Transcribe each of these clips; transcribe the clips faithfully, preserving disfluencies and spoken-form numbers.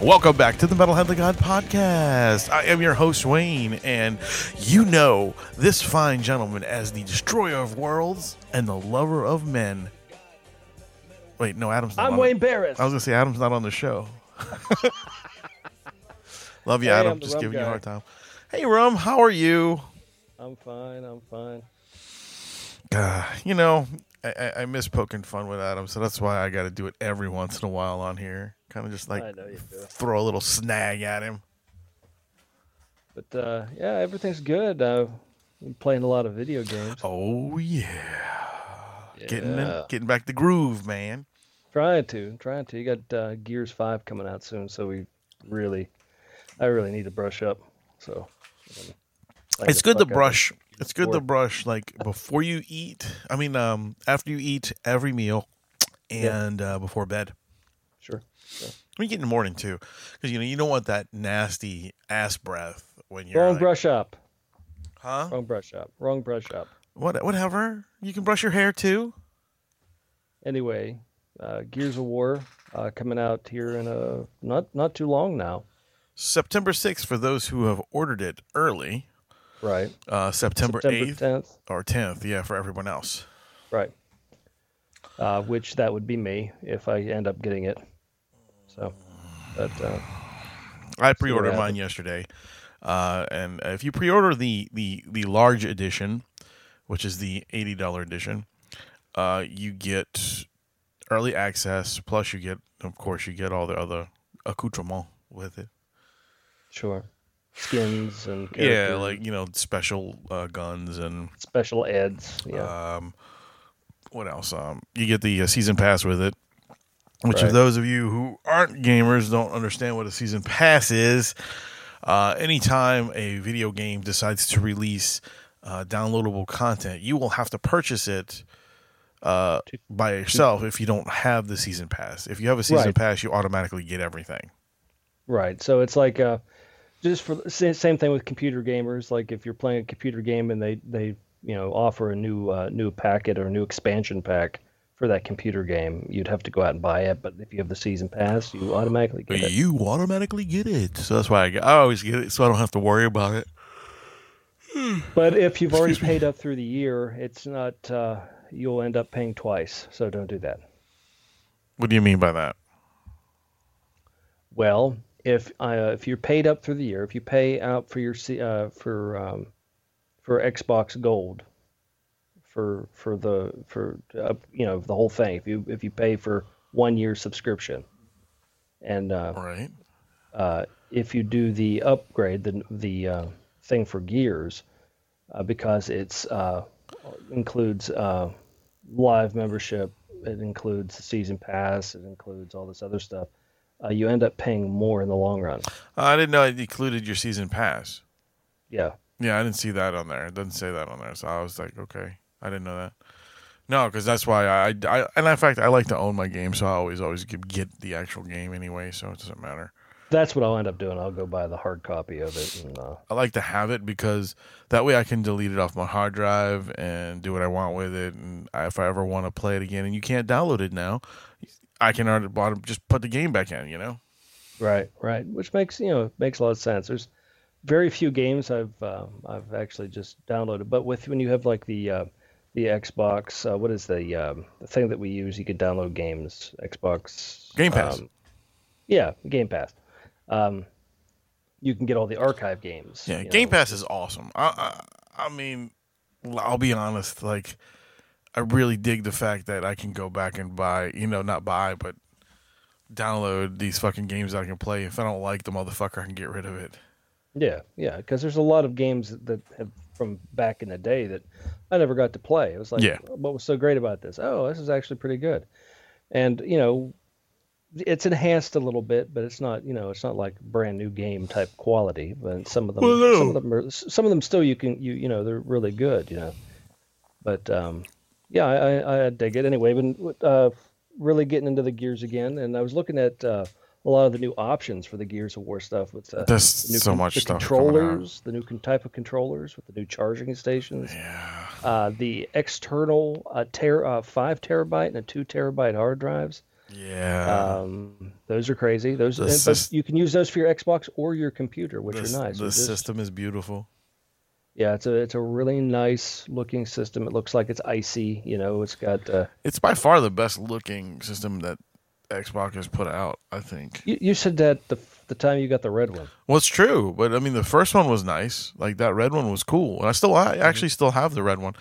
Welcome back to the Metalhead the God podcast. I am your host, Wayne, and you know this fine gentleman as the destroyer of worlds and the lover of men. Wait, no, Adam's not I'm on Wayne the, Barris. I was going to say, Adam's not on the show. Love you, hey, Adam. Just giving guy. you a hard time. Hey, Rum, how are you? I'm fine. I'm fine. Uh, you know, I, I miss poking fun with Adam, so that's why I got to do it every once in a while on here. Kind of just like throw a little snag at him. But uh, yeah, everything's good. I've been playing a lot of video games. Oh yeah, yeah. getting in, getting back the groove, man. Trying to, trying to. You got uh, Gears five coming out soon, so we really, I really need to brush up. So um, it's good to brush. It's good to brush like before you eat. I mean, um, after you eat every meal, and yeah. uh, before bed. Sure. sure. We get in the morning too, because you know you don't want that nasty ass breath when you're wrong like, brush up, huh? Wrong brush up. Wrong brush up. What? Whatever. You can brush your hair too. Anyway, uh, Gears of War uh, coming out here in a not not too long now. September sixth for those who have ordered it early. Right. Uh, September eighth or tenth, yeah, for everyone else. Right. Uh, which that would be me if I end up getting it. So, but uh, I pre-ordered mine yesterday, uh, and if you pre-order the, the, the large edition, which is the eighty dollars edition, uh, you get early access. Plus, you get, of course, you get all the other accoutrements with it. Sure, skins and characters. Yeah, like you know, special uh, guns and special eds. Yeah. Um, what else? Um, you get the uh, season pass with it. Which, right. If those of you who aren't gamers don't understand what a season pass is, uh, anytime a video game decides to release uh, downloadable content, you will have to purchase it uh, by yourself if you don't have the season pass. If you have a season right. pass, you automatically get everything. Right. So it's like uh, just for same thing with computer gamers. Like if you're playing a computer game and they, they you know offer a new uh, new packet or a new expansion pack. For that computer game, you'd have to go out and buy it, but if you have the season pass, you automatically get it. You automatically get it. So that's why I, I always get it, so I don't have to worry about it. But if you've already paid up through the year, it's not, uh, you'll end up paying twice, so don't do that. What do you mean by that? Well, if uh, if you're paid up through the year, if you pay out for your uh, for um, for Xbox Gold, For for the for uh, you know the whole thing. If you if you pay for one year subscription, and uh, right, uh, if you do the upgrade, the the uh, thing for Gears, uh, because it's uh, includes uh, live membership, it includes the season pass, it includes all this other stuff. Uh, you end up paying more in the long run. Uh, I didn't know it included your season pass. Yeah. Yeah, I didn't see that on there. It doesn't say that on there, so I was like, okay. I didn't know that. No, because that's why I, I, and in fact, I like to own my game, so I always, always get the actual game anyway, so it doesn't matter. That's what I'll end up doing. I'll go buy the hard copy of it. And, uh... I like to have it because that way I can delete it off my hard drive and do what I want with it, and if I ever want to play it again, and you can't download it now, I can already just put the game back in, you know? Right, right, which makes, you know, makes a lot of sense. There's very few games I've, um, I've actually just downloaded, but with when you have like the... Uh, The Xbox, uh, what is the um, the thing that we use? You could download games, Xbox. Game Pass. Um, yeah, Game Pass. Um, you can get all the archive games. Yeah, Game know. Pass is awesome. I, I I mean, I'll be honest. Like, I really dig the fact that I can go back and buy, you know, not buy, but download these fucking games that I can play. If I don't like the motherfucker, I can get rid of it. Yeah, yeah, because there's a lot of games that have from back in the day that I never got to play. It was like, yeah. What was so great about this? Oh, this is actually pretty good. And, you know, it's enhanced a little bit, but it's not, you know, it's not like brand new game type quality. But some of them, well, no. some of them, are, some of them still you can, you you know, they're really good, you know. But um, yeah, I, I, I dig it anyway. But uh, really getting into the Gears again, and I was looking at uh, a lot of the new options for the Gears of War stuff with uh, there's so con- much the stuff controllers, the new con- type of controllers with the new charging stations, yeah. uh, the external uh, ter- uh, five terabyte and a two terabyte hard drives. Yeah, um, those are crazy. Those and, syst- you can use those for your Xbox or your computer, which the, are nice. The just, system is beautiful. Yeah, it's a it's a really nice looking system. It looks like it's icy. You know, it's got. Uh, it's by far the best looking system that Xbox has put out, I think. You, you said that the the time you got the red one. Well, it's true, but I mean, the first one was nice. Like that red one was cool, and I still I actually still have the red one.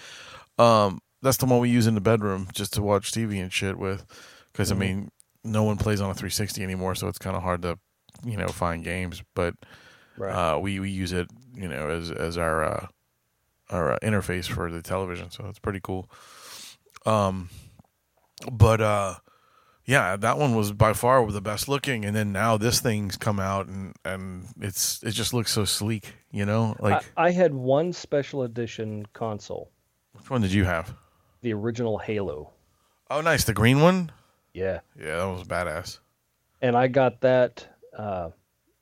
Um, that's the one we use in the bedroom just to watch T V and shit with. Because, I mean, no one plays on a three sixty anymore, so it's kind of hard to, you know, find games. But right. uh, we, we use it, you know, as as our uh, our uh, interface for the television, so it's pretty cool. Um, but, uh, yeah, that one was by far the best looking, and then now this thing's come out, and, and it's it just looks so sleek, you know? Like I, I had one special edition console. Which one did you have? The original Halo. Oh, nice. The green one? Yeah. Yeah, that was badass. And I got that, uh,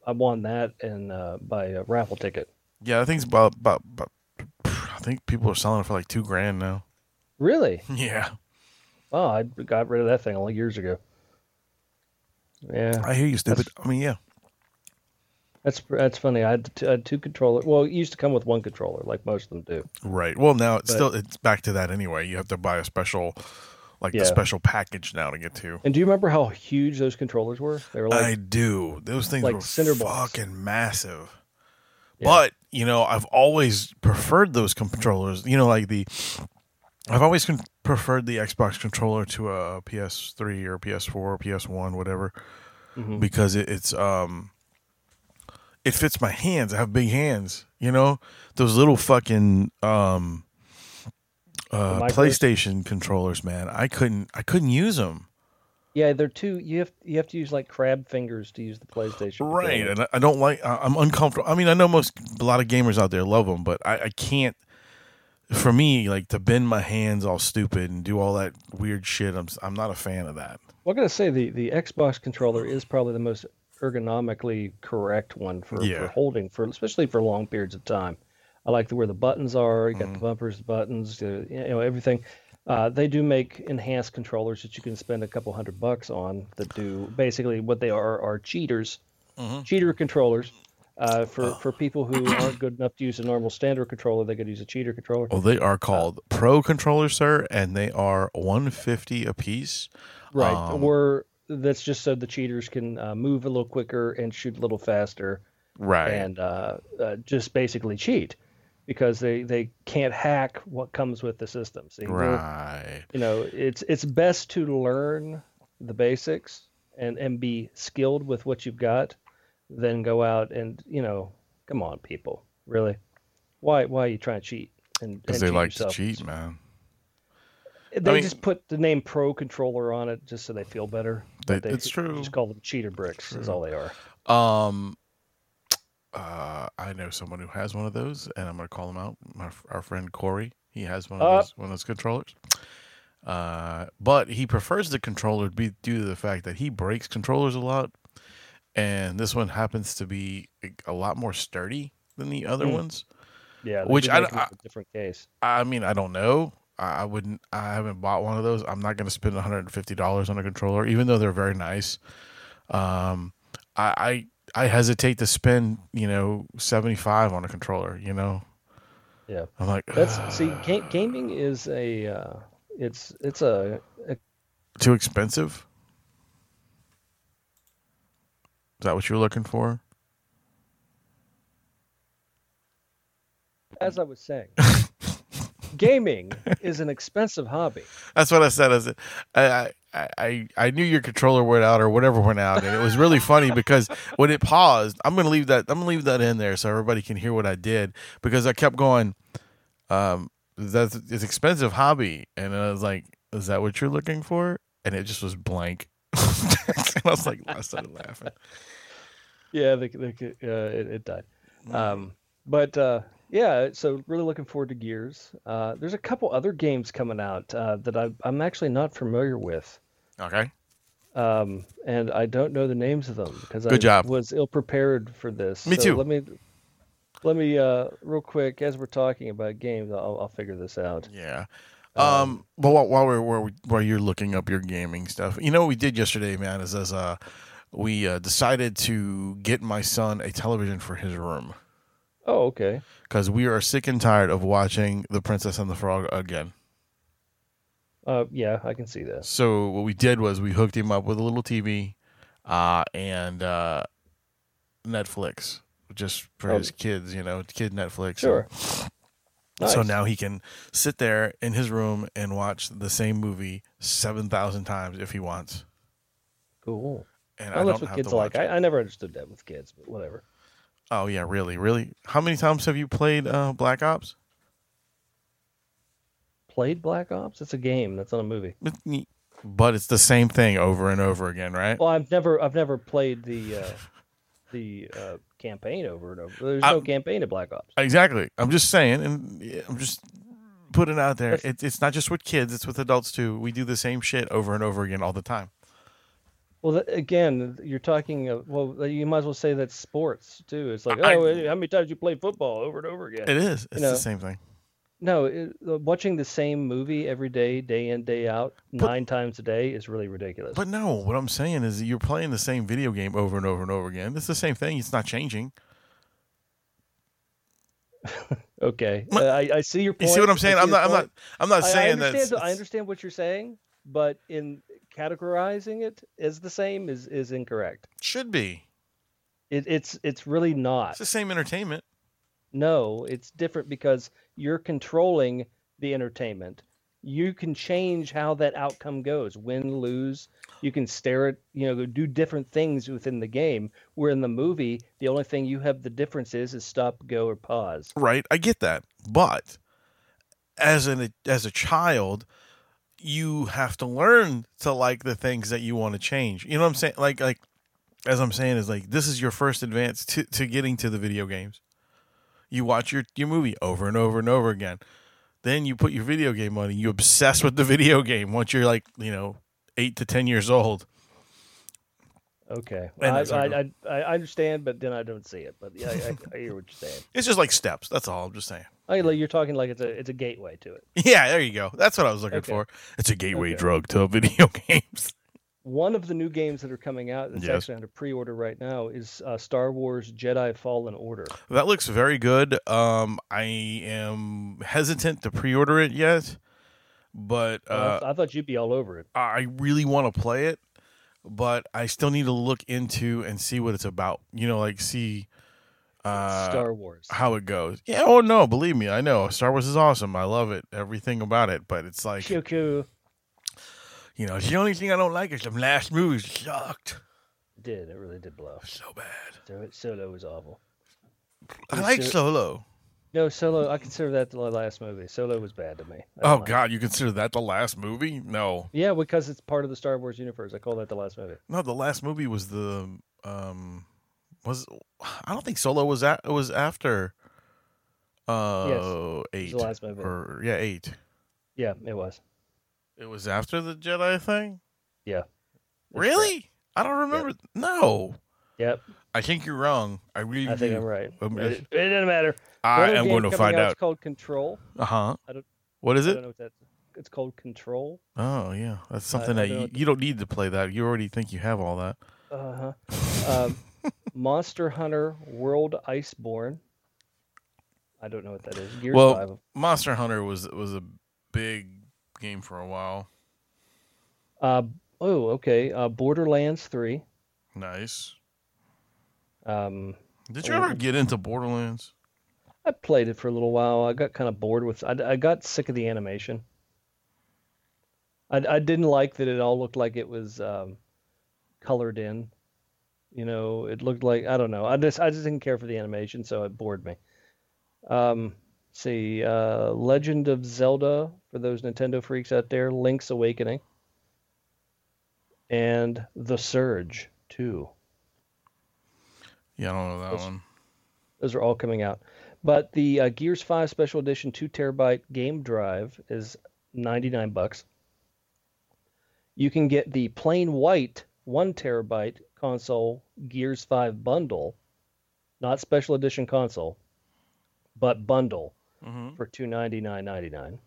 I won that and uh, by a raffle ticket. Yeah, I think it's about, about, about, I think people are selling it for like two grand now. Really? Yeah. Oh, I got rid of that thing like years ago. Yeah. I hear you, stupid. That's, I mean, yeah. That's that's funny. I had, t- I had two controllers. Well, it used to come with one controller, like most of them do. Right. Well, now it's but, still, it's back to that anyway. You have to buy a special... Like yeah. the special package now to get to. And do you remember how huge those controllers were? They were like, I do. Those things like were fucking massive. Yeah. But, you know, I've always preferred those controllers. You know, like the... I've always con- preferred the Xbox controller to a P S three or P S four or P S one, whatever. Mm-hmm. Because it, it's... um, it fits my hands. I have big hands. You know? Those little fucking... um. Uh, PlayStation controllers, man, I couldn't, I couldn't use them. Yeah, they're too. You have, you have to use like crab fingers to use the PlayStation. Right, controller. And I, I don't like. I, I'm uncomfortable. I mean, I know most, a lot of gamers out there love them, but I, I can't. For me, like to bend my hands all stupid and do all that weird shit, I'm, I'm not a fan of that. Well, I gotta say the the Xbox controller is probably the most ergonomically correct one for, yeah. for holding for, especially for long periods of time. I like the, where the buttons are. You got mm. the bumpers, the buttons, you know, everything. Uh, they do make enhanced controllers that you can spend a couple hundred bucks on that do basically what they are are cheaters, mm-hmm. cheater controllers. Uh, for, oh. for people who aren't good enough to use a normal standard controller, they could use a cheater controller. Well, they are called uh, Pro Controllers, sir, and they are one hundred fifty dollars a piece. Right. Um, or that's just so the cheaters can uh, move a little quicker and shoot a little faster. Right. And uh, uh, just basically cheat. Because they, they can't hack what comes with the system. See, right. You know, it's it's best to learn the basics and, and be skilled with what you've got, than go out and, you know, come on, people, really, why why are you trying to cheat? And because they cheat like yourself? To cheat, man. They I mean, just put the name Pro Controller on it just so they feel better. They, they, it's true. Just call them cheater bricks. Is all they are. Um. Uh, I know someone who has one of those, and I'm going to call him out. My, our friend Corey, he has one of uh, those one of those controllers. Uh, but he prefers the controller be, due to the fact that he breaks controllers a lot, and this one happens to be a lot more sturdy than the other mm. ones. Yeah, which I, I a different case. I mean, I don't know. I, I wouldn't. I haven't bought one of those. I'm not going to spend one hundred fifty dollars on a controller, even though they're very nice. Um, I. I I hesitate to spend, you know, seventy-five on a controller, you know? Yeah. I'm like, that's uh, see, ga- gaming is a, uh, it's, it's a, a. Too expensive? Is that what you're looking for? As I was saying, gaming is an expensive hobby. That's what I said. I said, I, I I, I knew your controller went out or whatever went out, and it was really funny because when it paused, I'm gonna leave that I'm gonna leave that in there so everybody can hear what I did, because I kept going. um, that's it's expensive hobby. And I was like, is that what you're looking for? And it just was blank. And I was like, I started laughing. Yeah, the, the, uh, it, it died. Um, but uh, yeah, so really looking forward to Gears. Uh, there's a couple other games coming out uh, that I, I'm actually not familiar with. Okay. Um, and I don't know the names of them because Good I job. was ill prepared for this. Me so too. Let me, let me uh, real quick as we're talking about games, I'll, I'll figure this out. Yeah. Um, um but while, while we're while, we, while you're looking up your gaming stuff, you know what we did yesterday, man, is as uh we uh, decided to get my son a television for his room. Oh, okay. Because we are sick and tired of watching The Princess and the Frog again. Uh, yeah, I can see that. So what we did was we hooked him up with a little T V, uh, and uh, Netflix, just for oh. his kids, you know, kid Netflix. Sure. So, nice. So now he can sit there in his room and watch the same movie seven thousand times if he wants. Cool. And well, I don't have kids to watch like. I, I never understood that with kids, but whatever. Oh yeah, really, really. How many times have you played uh, Black Ops? Played Black Ops? It's a game. That's not a movie. But it's the same thing over and over again, right? Well, I've never, I've never played the, uh, the uh, campaign over and over. There's I'm, no campaign to Black Ops. Exactly. I'm just saying, and I'm just putting it out there. It, it's not just with kids; it's with adults too. We do the same shit over and over again all the time. Well, again, you're talking. Uh, well, you might as well say that's sports too. It's like, I, oh, I, how many times you play football over and over again? It is. It's you know? the same thing. No, it, watching the same movie every day, day in, day out, but, nine times a day is really ridiculous. But no, what I'm saying is you're playing the same video game over and over and over again. It's the same thing. It's not changing. Okay, my, uh, I, I see your point. You see what I'm saying? I'm not, I'm not. I'm not. I'm not saying that. It's, I understand what you're saying, but in categorizing it as the same is is incorrect. Should be. It, it's it's really not. It's the same entertainment. No, it's different because you're controlling the entertainment. You can change how that outcome goes, win, lose. You can stare at, you know, do different things within the game. Where in the movie, the only thing you have the difference is is stop, go, or pause. Right, I get that. But as an as a child, you have to learn to like the things that you want to change. You know what I'm saying? Like like as I'm saying is like this is your first advance to, to getting to the video games. You watch your, your movie over and over and over again. Then you put your video game on and you obsess with the video game once you're like, you know, eight to ten years old. Okay. Well, I, like, I, I I understand, but then I don't see it. But yeah, I, I hear what you're saying. It's just like steps. That's all I'm just saying. Oh, you're talking like it's a it's a gateway to it. Yeah, there you go. That's what I was looking okay. for. It's a gateway okay. drug to video games. One of the new games that are coming out that's yes. actually under pre-order right now is uh, Star Wars Jedi Fallen Order. That looks very good. Um, I am hesitant to pre-order it yet, but... Uh, I thought you'd be all over it. I really want to play it, but I still need to look into and see what it's about. You know, like see... Uh, Star Wars. How it goes. Yeah, oh no, believe me, I know. Star Wars is awesome. I love it. Everything about it, but it's like... Choo-choo. You know, it's the only thing I don't like is them last movies. It sucked. It did. It really did blow. So bad. So, Solo was awful. I was like so- Solo. No, Solo, I consider that the last movie. Solo was bad to me. Oh, like God, it. You consider that the last movie? No. Yeah, because it's part of the Star Wars universe. I call that the last movie. No, the last movie was the... um, was I don't think Solo was at, it was after uh, yes, eight. It was the last movie. Or, yeah, eight. Yeah, it was. It was after the Jedi thing? Yeah. Really? I don't remember. Yep. No. Yep. I think you're wrong. I really I think do. I'm right. I'm just... It doesn't matter. I am going to find out. out. It's called Control. Uh-huh. I don't, what is it? I don't know what that's. It's called Control. Oh, yeah. That's something I, that I don't you, you don't need to play that. You already think you have all that. Uh-huh. um, Monster Hunter World Iceborne. I don't know what that is. Gears well, five. Monster Hunter was was a big... game for a while. Uh, oh, okay. Uh, Borderlands three. Nice. Um, Did you oh, ever get into Borderlands? I played it for a little while. I got kind of bored with it. I got sick of the animation. I, I didn't like that it all looked like it was um, colored in. You know, it looked like, I don't know. I just I just didn't care for the animation, so it bored me. Um, see, uh, Legend of Zelda, for those Nintendo freaks out there, Link's Awakening, and The Surge two. Yeah, I don't know that those, one. Those are all coming out. But the uh, Gears five Special Edition two terabyte game drive is ninety-nine bucks. You can get the plain white one terabyte console Gears five bundle, not Special Edition console, but bundle, mm-hmm. for two hundred ninety-nine dollars and ninety-nine cents.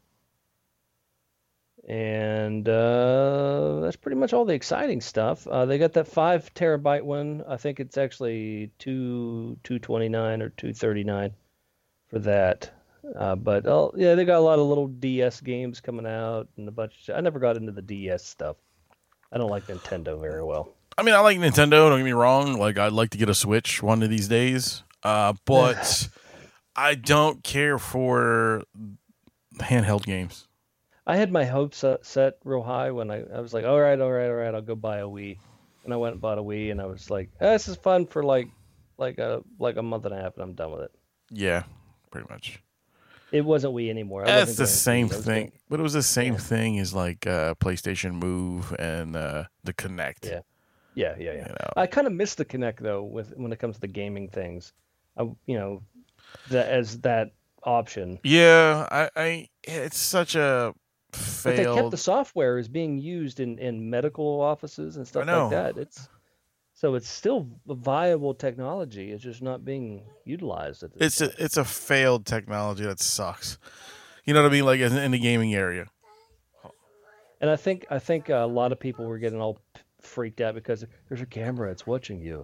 And uh, that's pretty much all the exciting stuff. Uh, they got that five terabyte one. I think it's actually two two twenty nine or two thirty nine for that. Uh, but oh yeah, they got a lot of little D S games coming out and a bunch. Of, I never got into the D S stuff. I don't like Nintendo very well. I mean, I like Nintendo. Don't get me wrong. Like, I'd like to get a Switch one of these days. Uh, but I don't care for handheld games. I had my hopes set real high when I, I was like, all right, all right, all right, I'll go buy a Wii. And I went and bought a Wii, and I was like, eh, this is fun for like like a like a month and a half, and I'm done with it. Yeah, pretty much. It wasn't Wii anymore. I That's the same thing. Games. But it was the same yeah. thing as like uh, PlayStation Move and uh, the Kinect. Yeah, yeah, yeah. yeah. You know? I kind of miss the Kinect, though, with when it comes to the gaming things. I, you know, the, as that option. Yeah, I, I it's such a... Failed. But they kept the software as being used in, in medical offices and stuff like that. It's so it's still viable technology. It's just not being utilized at this point. It's a, it's a failed technology that sucks. You know what I mean? Like in, in the gaming area. And I think I think a lot of people were getting all freaked out because there's a camera. It's watching you.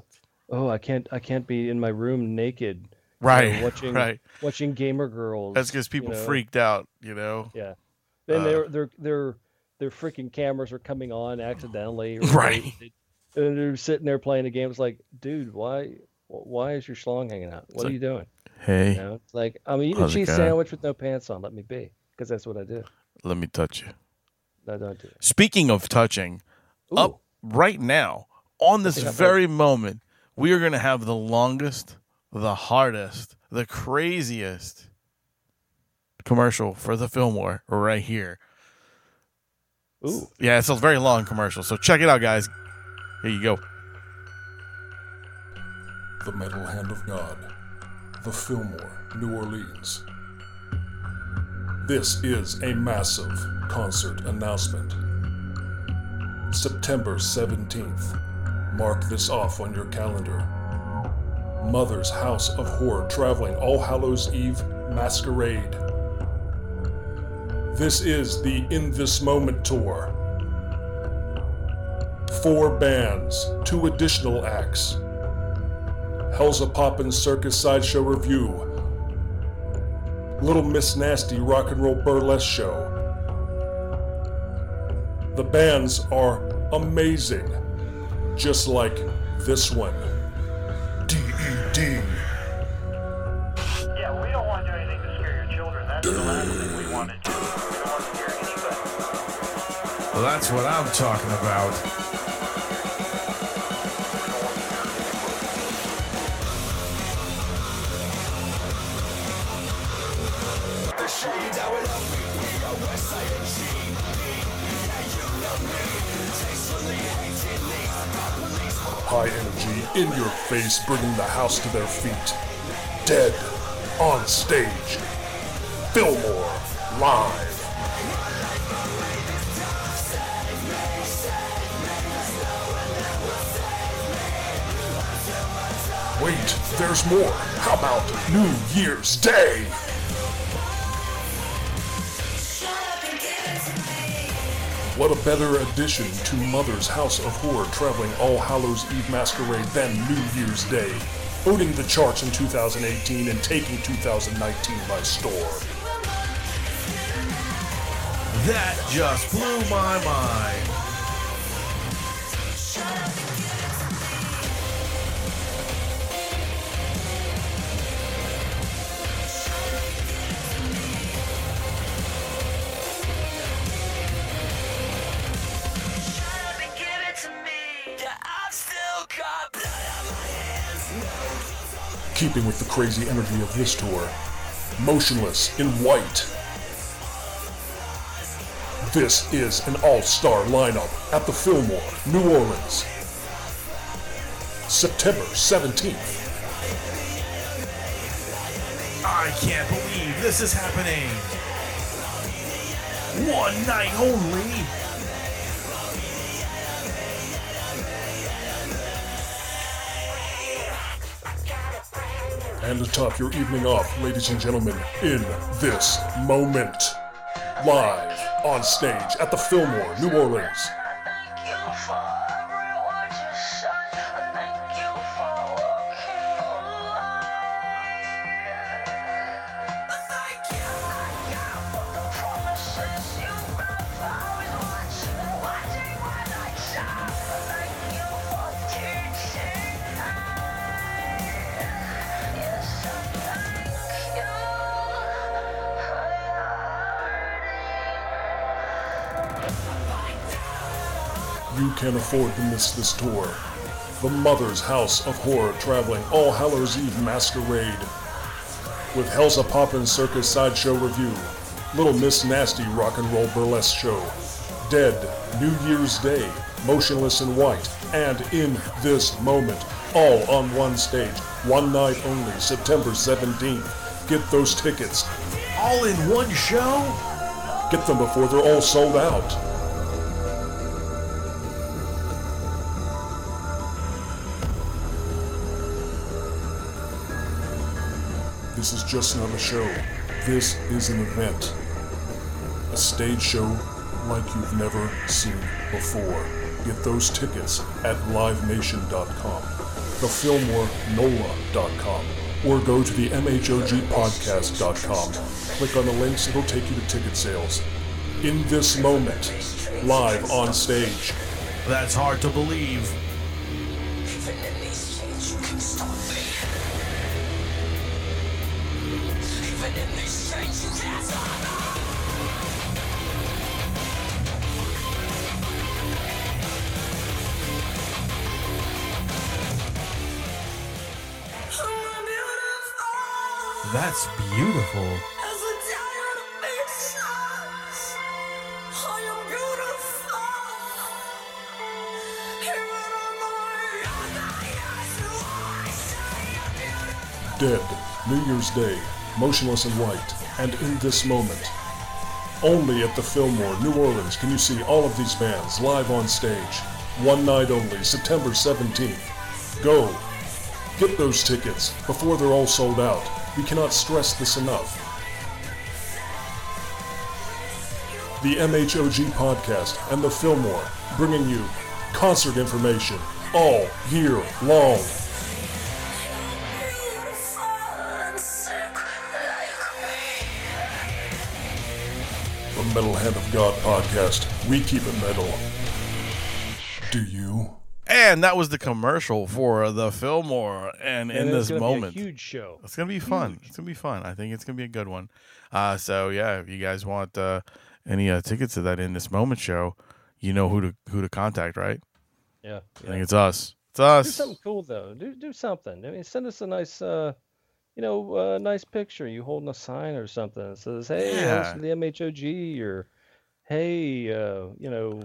Oh, I can't I can't be in my room naked. Right. You know, watching right. watching gamer girls. That's because people you know? freaked out. You know. Yeah. And their their their their freaking cameras are coming on accidentally, or right? They, they, and they're sitting there playing a game. It's like, dude, why why is your schlong hanging out? What it's are like, you doing? Hey, you know, it's like I'm eating a cheese going? sandwich with no pants on. Let me be, because that's what I do. Let me touch you. No, don't do it. Speaking of touching, Ooh. up right now on this very moment, we are going to have the longest, the hardest, the craziest commercial for the Fillmore right here. Ooh. Yeah, it's a very long commercial, so check it out, guys. Here you go. The Metal Hand of God. The Fillmore, New Orleans. This is a massive concert announcement. September seventeenth. Mark this off on your calendar. Mother's House of Horror traveling All Hallows Eve Masquerade. This is the In This Moment tour. Four bands, two additional acts. Hellzapoppin' Circus Sideshow Review. Little Miss Nasty Rock and Roll Burlesque Show. The bands are amazing, just like this one. D E D. Yeah, we don't want to do anything to scare your children. That's the last thing we want to do. Well, that's what I'm talking about. The shade I would love me, we are Westside and G D. Yeah, you know me, tastefully hated me. High energy, in your face, bringing the house to their feet. Dead, on stage. Fillmore, live. Wait, there's more. How about New Year's Day? What a better addition to Mother's House of Horror traveling All Hallows Eve Masquerade than New Year's Day, owning the charts in two thousand eighteen and taking two thousand nineteen by storm. That just blew my mind. Keeping with the crazy energy of this tour, Motionless in White. This is an all-star lineup at the Fillmore, New Orleans, September seventeenth. I can't believe this is happening. One night only. And to top your evening off, ladies and gentlemen, In This Moment, live on stage at the Fillmore, New Orleans. You can't afford to miss this tour. The Mother's House of Horror traveling All Hallows Eve Masquerade with Hellzapoppin' Circus Sideshow Review, Little Miss Nasty Rock and Roll Burlesque Show, Dead, New Year's Day, Motionless in White, and In This Moment, all on one stage, one night only, September seventeenth. Get those tickets. All in one show? Get them before they're all sold out. This is just not a show. This is an event. A stage show like you've never seen before. Get those tickets at live nation dot com, the fillmore nola dot com, or go to the m h o g podcast dot com. Click on the links, it'll take you to ticket sales. In This Moment, live on stage. That's hard to believe. That's beautiful. Dead, New Year's Day, Motionless in White, and In This Moment. Only at the Fillmore, New Orleans, can you see all of these bands live on stage. One night only, September seventeenth. Go. Get those tickets before they're all sold out. We cannot stress this enough. The M H O G Podcast and the Fillmore bringing you concert information all year long. The Metalhead of God Podcast. We keep it metal. Do you? And that was the commercial for the Fillmore. And, and in this moment, be a huge show. It's gonna be fun. Huge. It's gonna be fun. I think it's gonna be a good one. Uh, so yeah, if you guys want uh, any uh, tickets to that In This Moment show, you know who to who to contact, right? Yeah, I yeah. think it's us. It's us. Do something cool though. Do do something. I mean, send us a nice, uh, you know, a uh, nice picture. You holding a sign or something that says, "Hey, yeah. the M H O G," or "Hey, uh, you know."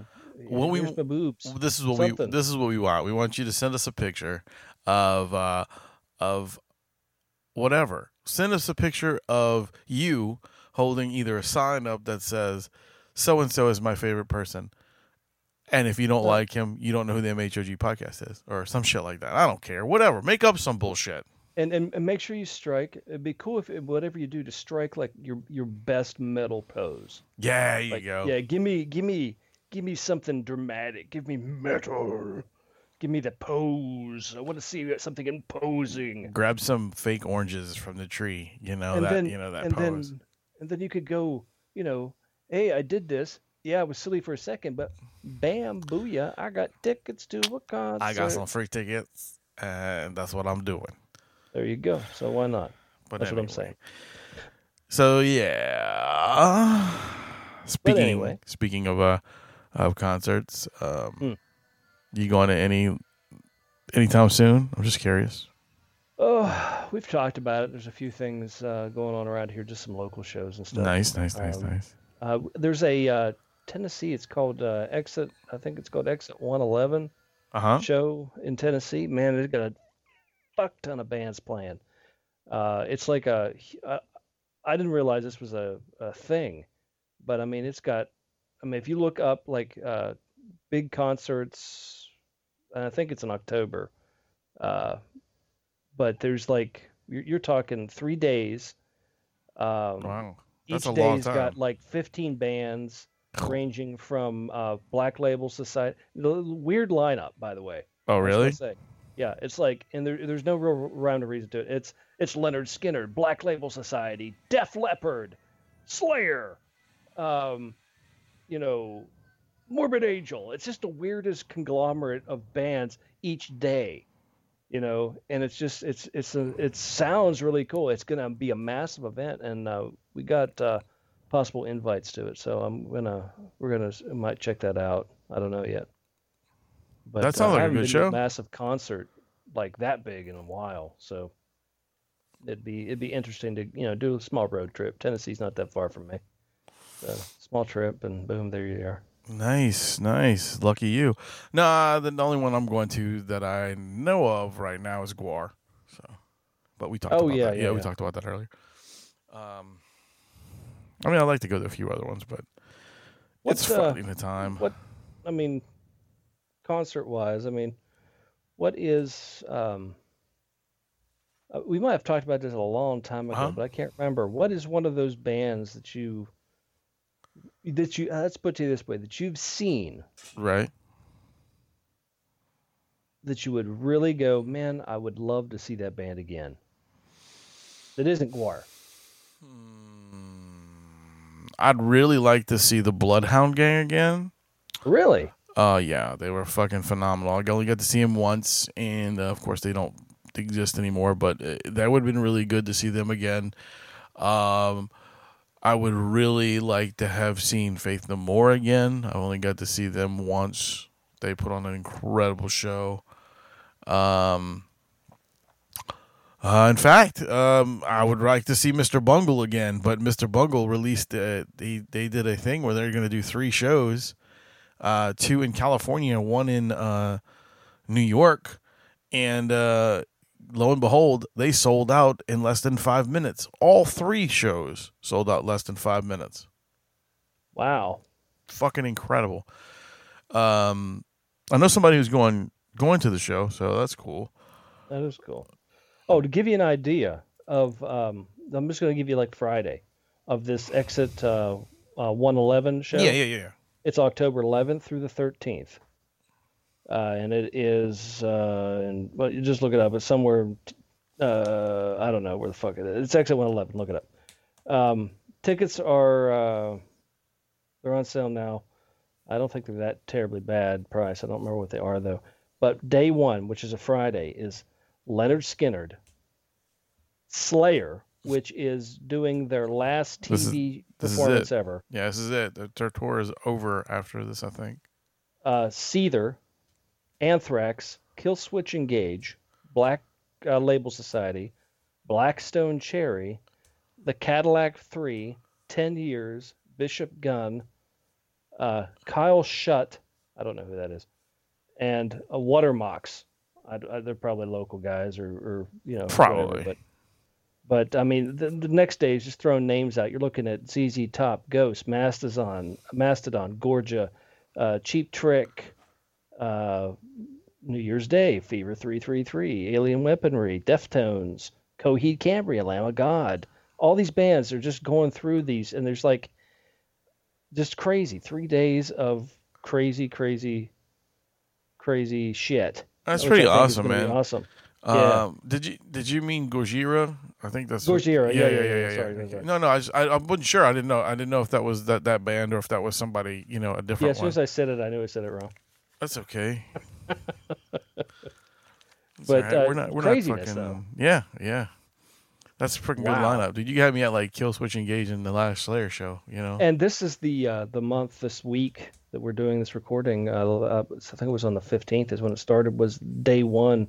Well, we, my boobs. This is what Something. we this is what we want. We want you to send us a picture of uh, of whatever. Send us a picture of you holding either a sign up that says "so and so is my favorite person," and if you don't yeah. like him, you don't know who the M H O G podcast is, or some shit like that. I don't care. Whatever. Make up some bullshit. And, and and make sure you strike. It'd be cool if whatever you do to strike like your your best metal pose. Yeah, there you like, go. Yeah, give me give me. Give me something dramatic. Give me metal. Give me the pose. I want to see something imposing. Grab some fake oranges from the tree. You know and that. Then, you know that and pose. Then, and then you could go. You know, hey, I did this. Yeah, it was silly for a second, but bam, booyah! I got tickets to a concert. I got some free tickets, and that's what I'm doing. There you go. So why not? But that's anyway. What I'm saying. So yeah. Speaking. Anyway. Speaking of uh. Of concerts, um, mm. you going to any anytime soon? I'm just curious. Oh, we've talked about it. There's a few things uh, going on around here, just some local shows and stuff. Nice, nice, um, nice, nice. Uh, there's a uh, Tennessee, it's called uh, Exit, I think it's called Exit one eleven uh-huh. show in Tennessee. Man, it's got a fuck ton of bands playing. Uh, it's like a, I, I didn't realize this was a, a thing, but I mean, it's got, I mean, if you look up like uh, big concerts, and I think it's in October, uh, but there's like, you're, you're talking three days. Um, wow. That's each a day's long time. Got like fifteen bands ranging from uh, Black Label Society. The weird lineup, by the way. Oh, really? Yeah, it's like, and there, there's no real rhyme or reason to it. It's it's Leonard Skinner, Black Label Society, Def Leppard, Slayer, um, you know, Morbid Angel. It's just the weirdest conglomerate of bands each day, you know. And it's just it's it's a, it sounds really cool. It's gonna be a massive event, and uh, we got uh, possible invites to it. So I'm gonna we're gonna we might check that out. I don't know yet. But that sounds uh, like I a good show. I haven't been to a massive concert like that big in a while, so it'd be it'd be interesting to you know do a small road trip. Tennessee's not that far from me, so small trip and boom, there you are. Nice, nice, lucky you. Nah, the only one I'm going to that I know of right now is Guar. So, but we talked. Oh, about yeah, that. Yeah, yeah, we yeah. talked about that earlier. Um, I mean, I'd like to go to a few other ones, but What's, it's uh, finding the time. What I mean. Concert wise, I mean, what is, um, we might have talked about this a long time ago, huh? but I can't remember. What is one of those bands that you, that you, let's put it to you this way, that you've seen, right? That you would really go, man, I would love to see that band again. That isn't Guar. Hmm. I'd really like to see the Bloodhound Gang again. Really? Uh, yeah, they were fucking phenomenal. I only got to see them once, and uh, of course they don't exist anymore, but uh, that would have been really good to see them again. Um, I would really like to have seen Faith No More again. I only got to see them once. They put on an incredible show. Um, uh, in fact, um, I would like to see Mister Bungle again, but Mister Bungle released, uh, they, they did a thing where they're going to do three shows. Uh, two in California, one in uh, New York, and uh, lo and behold, they sold out in less than five minutes. All three shows sold out less than five minutes. Wow, fucking incredible! Um, I know somebody who's going going to the show, so that's cool. That is cool. Oh, to give you an idea of, um, I'm just going to give you like Friday of this Exit uh, uh, one eleven show. Yeah, yeah, yeah. It's October eleventh through the thirteenth, uh, and it is, uh, and well, you just look it up. It's somewhere, uh, I don't know where the fuck it is. It's Exit one eleven. Look it up. Um, tickets are uh, they're on sale now. I don't think they're that terribly bad price. I don't remember what they are though. But day one, which is a Friday, is Leonard Skinner, Slayer, which is doing their last T V this is, this performance ever. Yeah, this is it. Their tour is over after this, I think. Uh, Seether, Anthrax, Killswitch Engage, Black uh, Label Society, Blackstone Cherry, The Cadillac three, ten years, Bishop Gunn, uh, Kyle Schutt, I don't know who that is, and uh, Watermox. I, I, they're probably local guys or, or you know. Probably. Whatever, but, But, I mean, the, the next day is just throwing names out. You're looking at Z Z Top, Ghost, Mastodon, Mastodon, Gorgia, uh, Cheap Trick, uh, New Year's Day, Fever three three three, Alien Weaponry, Deftones, Coheed Cambria, Lamb of God. All these bands are just going through these, and there's, like, just crazy. Three days of crazy, crazy, crazy shit. That's pretty awesome, man. Awesome. Yeah. Um, did you did you mean Gojira? I think that's Gojira. What, yeah, yeah, yeah, yeah. yeah, yeah, sorry, yeah. Sorry. No, no, I, I I wasn't sure. I didn't know. I didn't know if that was that, that band or if that was somebody, you know, a different. Yeah, as soon one. As I said it, I knew I said it wrong. That's okay. That's but right. uh, we're not we're craziness, not fucking. Though. Yeah, yeah. That's a freaking wow. good lineup, dude. You had me at like Killswitch Engage in the last Slayer show, you know. And this is the uh, the month this week that we're doing this recording. Uh, uh, I think it was on the fifteenth is when it started. Was day one.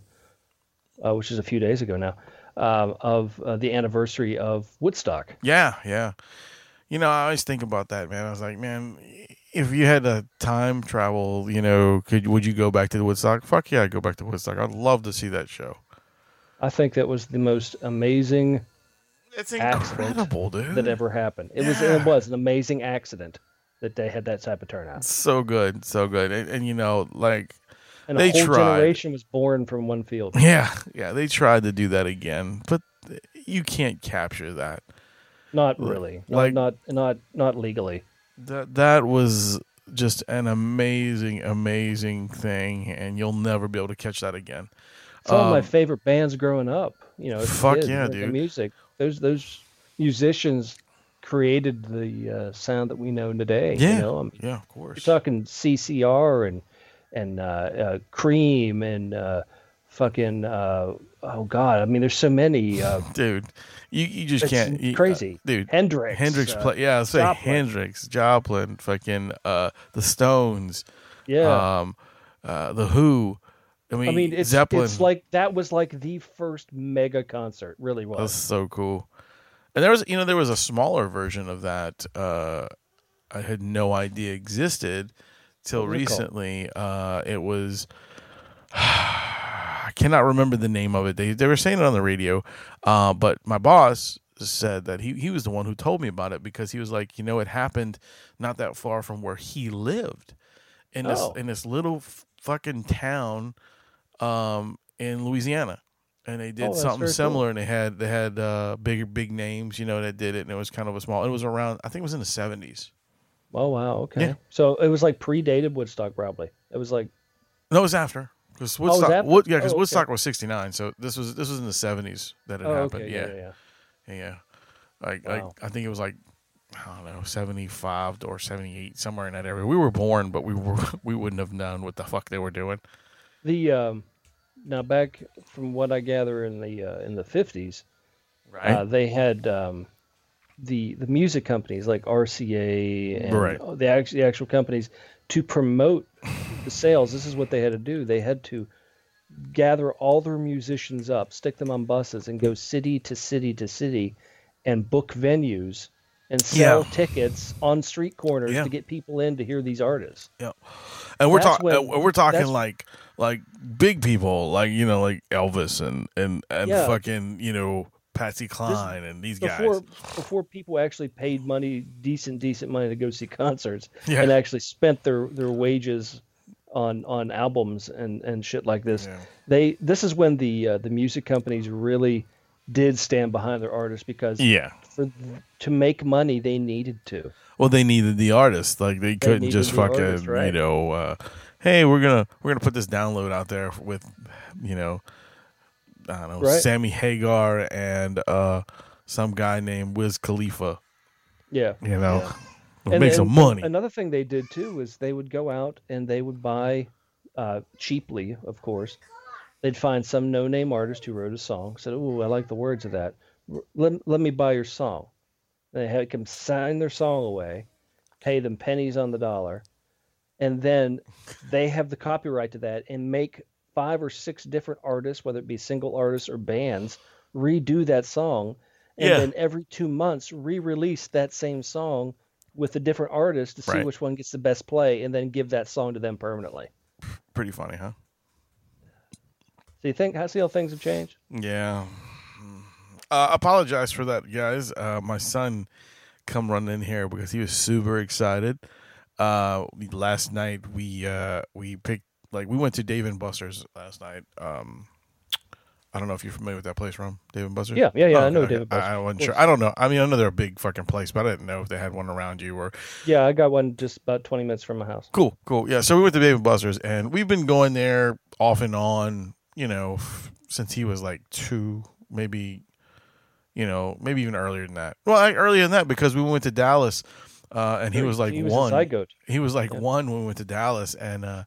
uh, which is a few days ago now, uh, of uh, the anniversary of Woodstock. Yeah, yeah. You know, I always think about that, man. I was like, man, if you had a time travel, you know, could would you go back to Woodstock? Fuck yeah, I'd go back to Woodstock. I'd love to see that show. I think that was the most amazing it's incredible, dude. That ever happened. It yeah. was it was an amazing accident that they had that type of turnout. So good, so good. And, and you know, like and they a whole tried. generation was born from one field. Yeah, yeah, they tried to do that again, but you can't capture that. Not really. Not like, not, not not legally. That that was just an amazing, amazing thing, and you'll never be able to catch that again. Some um, of my favorite bands growing up, you know, fuck kids, yeah, dude. The music. Those those musicians created the uh, sound that we know today. Yeah, you know? I mean, yeah, of course. You're talking C C R and and uh, uh, Cream and uh, fucking uh, oh god, I mean, there's so many. Uh, dude, you you just can't you, crazy, uh, dude. Hendrix, Hendrix, uh, play, yeah, I say Joplin. Hendrix, Joplin, fucking uh, the Stones, yeah, um, uh, the Who. I mean, I mean it's, it's like that was like the first mega concert, really was. That's so cool. And there was, you know, there was a smaller version of that. Uh, I had no idea existed till recently. Uh, it was, I cannot remember the name of it. They they were saying it on the radio, uh, but my boss said that he he was the one who told me about it because he was like, you know, it happened not that far from where he lived, in this oh. in this little fucking town. Um, in Louisiana, and they did oh, something similar, cool. and they had they had uh, bigger big names, you know, that did it, and it was kind of a small. It was around, I think, it was in the seventies. Oh wow, okay. Yeah. So it was like predated Woodstock, probably. It was like no, it was after because Woodstock, oh, after? Wood, yeah, because oh, okay. Woodstock was sixty-nine, so this was this was in the seventies that it oh, happened. Okay. Yeah, yeah, yeah. yeah. Like, wow. like I think it was like I don't know, seventy-five or seventy-eight, somewhere in that area. We were born, but we were we wouldn't have known what the fuck they were doing. The um, now back from what I gather in the uh, in the fifties, right? Uh, they had um, the the music companies like R C A and right. the actual the actual companies to promote the sales. This is what they had to do. They had to gather all their musicians up, stick them on buses, and go city to city to city, and book venues and sell yeah. tickets on street corners yeah. to get people in to hear these artists. Yeah, and we're talking we're talking like. Like big people, like you know, like Elvis and and, and yeah. fucking you know Patsy Cline this, and these before, guys. Before people actually paid money, decent decent money to go see concerts, yeah. and actually spent their, their wages on on albums and, and shit like this. Yeah. They this is when the uh, the music companies really did stand behind their artists because yeah. for to make money they needed to. Well, they needed the artists. Like they, they couldn't just the fucking artists, right? you know. Uh, Hey, we're gonna we're gonna put this download out there with, you know, I don't know, right. Sammy Hagar and uh, some guy named Wiz Khalifa. Yeah, you know, yeah. make some money. Another thing they did too is they would go out and they would buy uh, cheaply, of course. They'd find some no-name artist who wrote a song, said, "Oh, I like the words of that. Let let me buy your song." They had them sign their song away, pay them pennies on the dollar. And then they have the copyright to that and make five or six different artists, whether it be single artists or bands, redo that song. And yeah. then every two months, re-release that same song with a different artist to see right. which one gets the best play and then give that song to them permanently. Pretty funny, huh? So you think, I see how things have changed? Yeah. Uh, apologize for that, guys. Uh, my son come running in here because he was super excited. Uh, last night we uh we picked like we went to Dave and Buster's last night. Um, I don't know if you're familiar with that place, Ron. Dave and Buster's. Yeah, yeah, yeah. Oh, I know okay. Dave and Buster's. I, I wasn't sure. I don't know. I mean, I know they're a big fucking place, but I didn't know if they had one around you or. Yeah, I got one just about twenty minutes from my house. Cool, cool. Yeah, so we went to Dave and Buster's, and we've been going there off and on, you know, f- since he was like two, maybe, you know, maybe even earlier than that. Well, I, earlier than that because we went to Dallas. Uh, and he was like he was one. He was like yeah. one when we went to Dallas, and uh,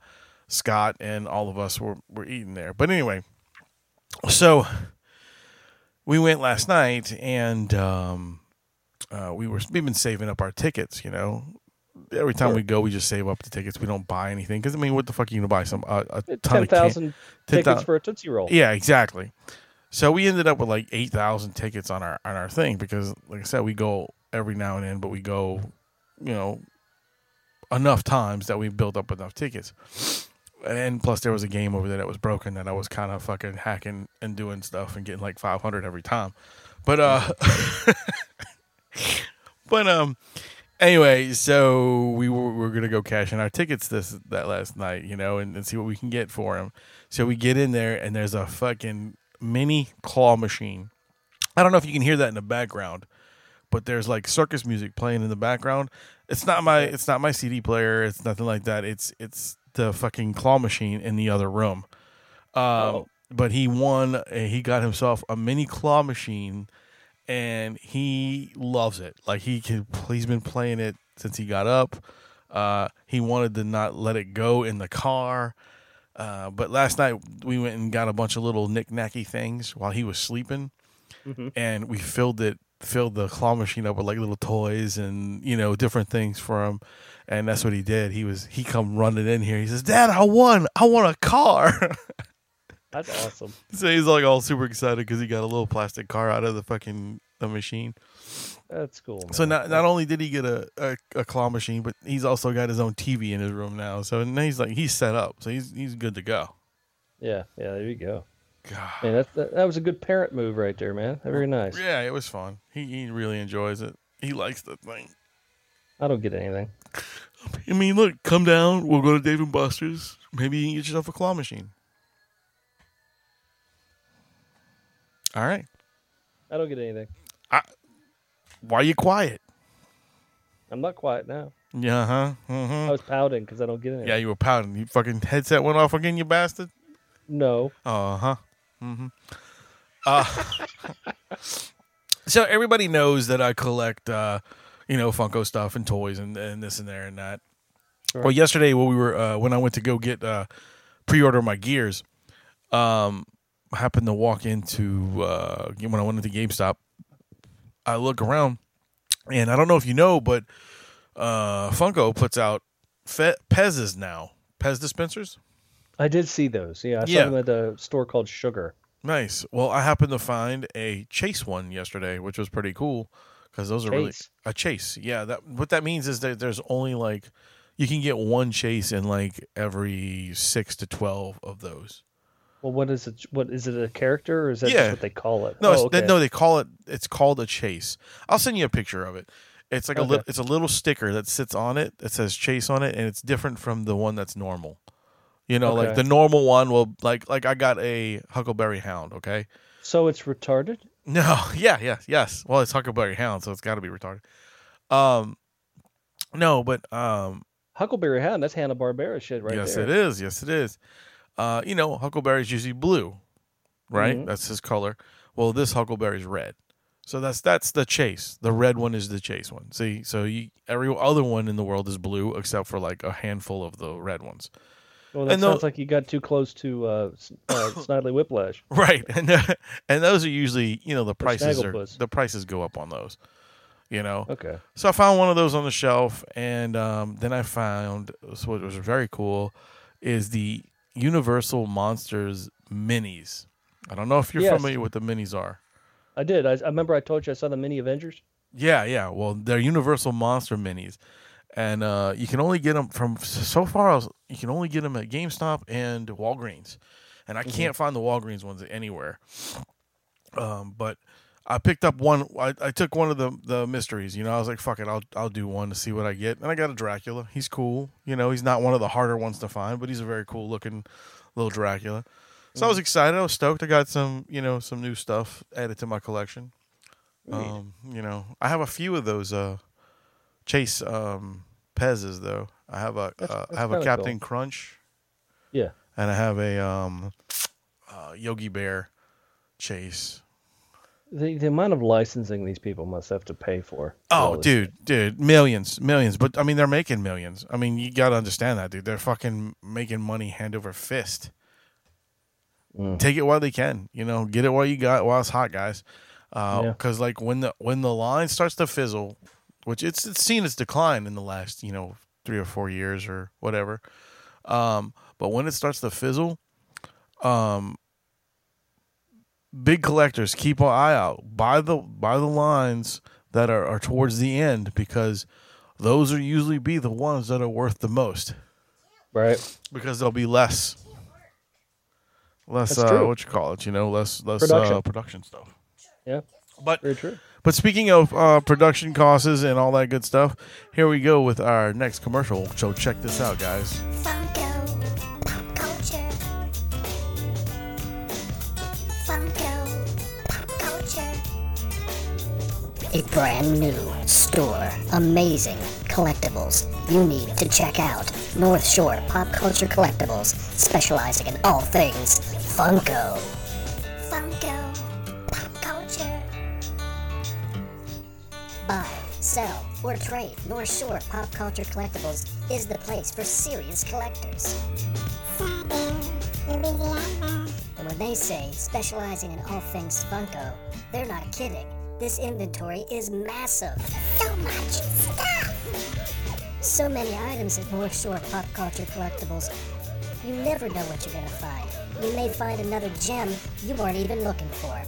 Scott and all of us were, were eating there. But anyway, so we went last night, and um, uh, we were we've been saving up our tickets, you know, every time sure. we go, we just save up the tickets. We don't buy anything because I mean, what the fuck are you gonna buy? Some uh, a ton ten, of ten thousand tickets for a Tootsie Roll. Yeah, exactly. So we ended up with like eight thousand tickets on our on our thing because, like I said, we go every now and then, but we go, you know, enough times that we built up enough tickets. And plus, there was a game over there that was broken that I was kind of fucking hacking and doing stuff and getting like five hundred every time. But uh, but um. Anyway, so we were, we were going to go cash in our tickets this that last night, you know, and, and see what we can get for them. So we get in there, and there's a fucking mini claw machine. I don't know if you can hear that in the background, but there's like circus music playing in the background. It's not my it's not my C D player. It's nothing like that. It's it's the fucking claw machine in the other room. Um, oh. But he won. He got himself a mini claw machine. And he loves it. Like he can, he's been playing it since he got up. Uh, he wanted to not let it go in the car. Uh, but last night we went and got a bunch of little knick-knacky things while he was sleeping, mm-hmm. and we filled it, filled the claw machine up with like little toys and you know different things for him. And that's what he did. He was he come running in here. He says, "Dad, I won! I won a car." That's awesome. So he's like all super excited because he got a little plastic car out of the fucking the machine. That's cool. Man. So not not only did he get a, a, a claw machine, but he's also got his own T V in his room now. So now he's like he's set up. So he's he's good to go. Yeah, yeah. There you go. God, man, that, that that was a good parent move right there, man. Very nice. Yeah, it was fun. He he really enjoys it. He likes the thing. I don't get anything. I mean, look, come down. We'll go to Dave and Buster's. Maybe you can get yourself a claw machine. All right. I don't get anything. I, why are you quiet? I'm not quiet now. Yeah, huh? Mm-hmm. I was pouting because I don't get anything. Yeah, you were pouting. You fucking headset went off again, you bastard? No. Uh-huh. Mm-hmm. Uh, so everybody knows that I collect, uh, you know, Funko stuff and toys and, and this and there and that. Sure. Well, yesterday when we were uh, when I went to go get uh, pre-order my Gears, um. happened to walk into uh, when I went into GameStop. I look around, and I don't know if you know, but uh, Funko puts out fe- Pez's now, Pez dispensers. I did see those. Yeah, I yeah. saw them at a store called Sugar. Nice. Well, I happened to find a Chase one yesterday, which was pretty cool because those Chase. are really a Chase. Yeah, that what that means is that there's only like you can get one Chase in like every six to twelve of those. Well, what is it? What is it? A character, or is that yeah. just what they call it? No, oh, okay. they, no, they call it. It's called a Chase. I'll send you a picture of it. It's like okay. a little. It's a little sticker that sits on it that says Chase on it, and it's different from the one that's normal. You know, okay. like the normal one will like like I got a Huckleberry Hound. Okay, so it's retarded. No, yeah, yes, yes. Well, it's Huckleberry Hound, so it's got to be retarded. Um, no, but um, Huckleberry Hound. That's Hanna-Barbera shit, right yes, there. Yes, it is. Yes, it is. Uh, you know, Huckleberry's usually blue, right? Mm-hmm. That's his color. Well, this Huckleberry's red, so that's that's the Chase. The red one is the Chase one. See, so you, every other one in the world is blue except for like a handful of the red ones. Well, that and sounds the, like you got too close to uh, uh, Snidely Whiplash, right? And uh, and those are usually you know the prices are the prices go up on those, you know. Okay. So I found one of those on the shelf, and um, then I found so what was very cool is the Universal Monsters minis. I don't know if you're yes. familiar with the minis are. I did. I, I remember I told you I saw the mini Avengers. Yeah, yeah. Well, they're Universal Monster minis, and uh, you can only get them from so far. I was, you can only get them at GameStop and Walgreens, and I mm-hmm. can't find the Walgreens ones anywhere. Um, but I picked up one. I, I took one of the the mysteries. You know, I was like, "Fuck it, I'll I'll do one to see what I get." And I got a Dracula. He's cool. You know, he's not one of the harder ones to find, but he's a very cool looking little Dracula. So mm. I was excited. I was stoked. I got some you know some new stuff added to my collection. Um, you know, I have a few of those uh, Chase um, Pez's though. I have a that's, uh, that's I have a Captain cool. Crunch. Yeah. And I have a um, uh, Yogi Bear Chase. The, the amount of licensing these people must have to pay for. Oh, dude, shit. dude, millions, millions. But, I mean, they're making millions. I mean, you got to understand that, dude. They're fucking making money hand over fist. Mm. Take it while they can. You know, get it while you got while it's hot, guys. Because, uh, yeah. like, when the when the line starts to fizzle, which it's, it's seen its decline in the last, you know, three or four years or whatever. Um, but when it starts to fizzle, um, big collectors, keep an eye out. Buy the buy the lines that are, are towards the end, because those are usually be the ones that are worth the most. Right. Because there'll be less, less uh, what you call it, you know, less less production, uh, production stuff. Yeah. But very true. But speaking of uh, production costs and all that good stuff, here we go with our next commercial. So check this out, guys. Funko Pop Culture. Funko Pop Culture. A brand new store. Amazing collectibles you need to check out. North Shore Pop Culture Collectibles, specializing in all things Funko. Funko. Buy, sell, or trade. North Shore Pop Culture Collectibles is the place for serious collectors. And when they say specializing in all things Funko, they're not kidding. This inventory is massive. So much stuff! So many items at North Shore Pop Culture Collectibles, you never know what you're going to find. You may find another gem you weren't even looking for.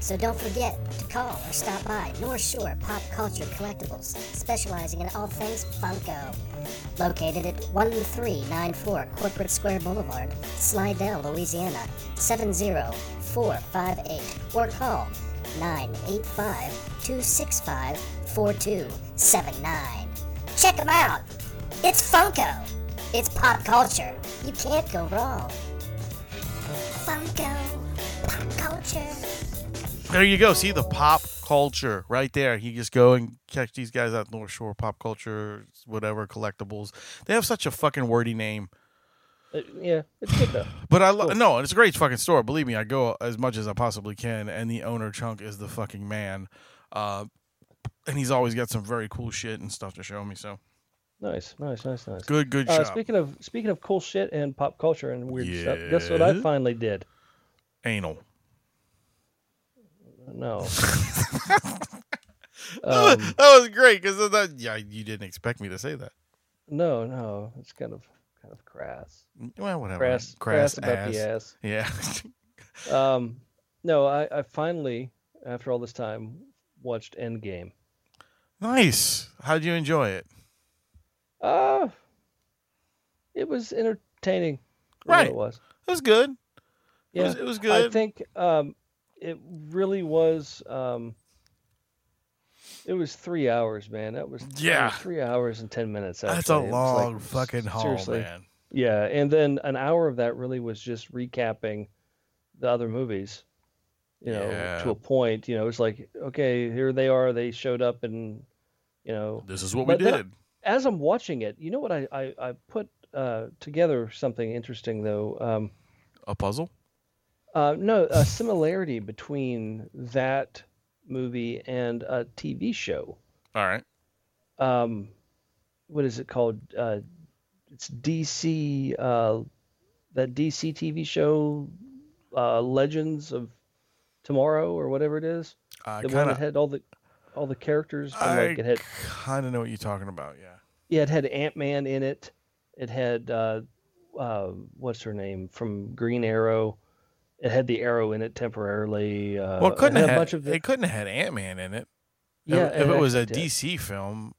So don't forget to call or stop by North Shore Pop Culture Collectibles, specializing in all things Funko. Located at one three nine four Corporate Square Boulevard, Slidell, Louisiana, seven zero four five eight, or call nine eight five, two six five, four two seven nine. Check them out! It's Funko! It's pop culture! You can't go wrong! Funko Pop Culture. There you go. See the pop culture right there. You just go and catch these guys at North Shore Pop Culture, whatever, collectibles. They have such a fucking wordy name. It, yeah, it's good though. But I lo- cool. no, it's a great fucking store. Believe me, I go as much as I possibly can. And the owner, Chunk, is the fucking man. Uh, and he's always got some very cool shit and stuff to show me. So nice, nice, nice, nice. Good, good uh, shop. Speaking of speaking of cool shit and pop culture and weird yeah. stuff, guess what I finally did? Anal. No. um, that was great because yeah, you didn't expect me to say that. No, no, it's kind of kind of crass. Well, whatever. Crass, crass, crass about the ass. Yeah. um, no, I, I finally, after all this time, watched Endgame. Nice. How'd you enjoy it? Uh it was entertaining. Right. It was. It was good. Yeah, it was, it was good. I think. Um, It really was. Um, it was three hours, man. That was yeah, was three hours and ten minutes. Actually. That's a long like, fucking haul, man. Yeah, and then an hour of that really was just recapping the other movies. You know, yeah. to a point. You know, it's like, okay, here they are. They showed up, and you know, this is what but we did. As I'm watching it, you know what I I, I put uh, together something interesting though. Um, a puzzle. Uh, no, a similarity between that movie and a T V show. All right. Um, what is it called? Uh, it's D C, uh, that D C T V show, uh, Legends of Tomorrow or whatever it is. Uh, the kinda, one that had all the all the characters. I like it kind of know what you're talking about. Yeah. Yeah, it had Ant-Man in it. It had uh, uh, what's her name from Green Arrow. It had the Arrow in it temporarily. Uh, well, it couldn't have had, much of the... it couldn't have had Ant-Man in it. Yeah, if, if it was a did. D C film,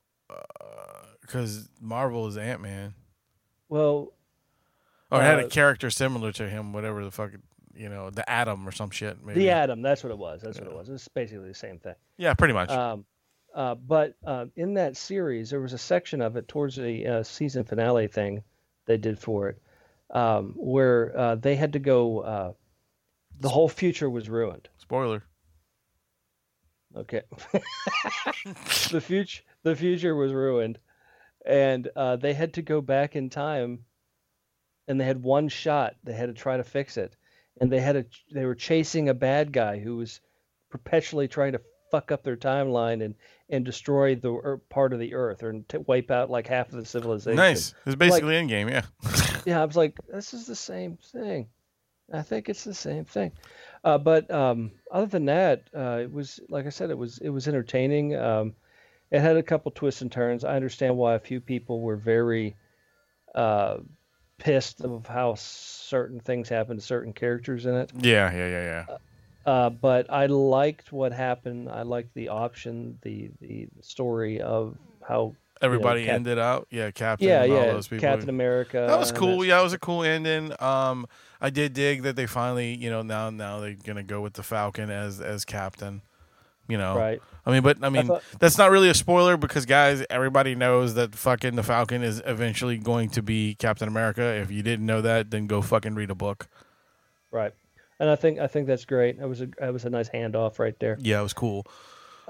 because uh, Marvel is Ant-Man. Well, or it uh, had a character similar to him, whatever the fuck, you know, the Atom or some shit. Maybe. The Atom, that's what it was. That's yeah. what it was. It's basically the same thing. Yeah, pretty much. Um, uh, but uh, in that series, there was a section of it towards the uh, season finale thing they did for it, um, where uh, they had to go. Uh, The whole future was ruined. Spoiler. Okay. the future, the future was ruined, and uh, they had to go back in time, and they had one shot. They had to try to fix it, and they had a. They were chasing a bad guy who was perpetually trying to fuck up their timeline and and destroy the er, part of the Earth or t- wipe out like half of the civilization. Nice. It's basically like, Endgame, yeah. yeah, I was like, this is the same thing. I think it's the same thing. Uh, but um, other than that, uh, it was, like I said, it was it was entertaining. Um, it had a couple twists and turns. I understand why a few people were very uh, pissed of how certain things happened to certain characters in it. Yeah, yeah, yeah, yeah. Uh, uh, but I liked what happened. I liked the option, the, the story of how everybody you know, Cap- ended out. Yeah, Captain. Yeah, and all yeah. Those people. Captain America. That was cool. Yeah, it was a cool ending. Um, I did dig that they finally, you know, now now they're gonna go with the Falcon as as captain. You know, right? I mean, but I mean, I thought, that's not really a spoiler because guys, everybody knows that fucking the Falcon is eventually going to be Captain America. If you didn't know that, then go fucking read a book. Right, and I think I think that's great. It was a it was a nice handoff right there. Yeah, it was cool.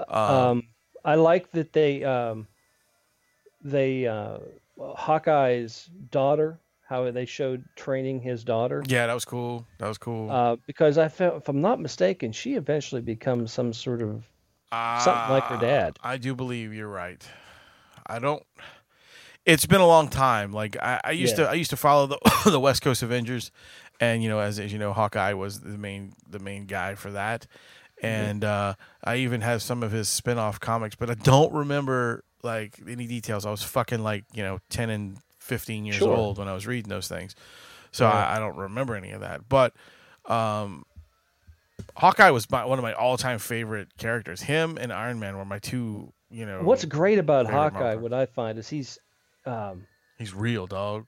Um, um I like that they. Um, They uh, Hawkeye's daughter, how they showed training his daughter. Yeah, that was cool. That was cool. Uh, because I felt, if I'm not mistaken, she eventually becomes some sort of uh, something like her dad. I do believe you're right. I don't. It's been a long time. Like I, I used yeah. to, I used to follow the the West Coast Avengers, and you know, as as you know, Hawkeye was the main the main guy for that, and mm-hmm. uh, I even have some of his spinoff comics, but I don't remember. Like any details. I was fucking like, you know, ten and fifteen years sure. old when I was reading those things. So yeah. I, I don't remember any of that. But um, Hawkeye was my, one of my all-time favorite characters. Him and Iron Man were my two, you know. What's great about Hawkeye, marker. what I find, is he's... Um, he's real, dog.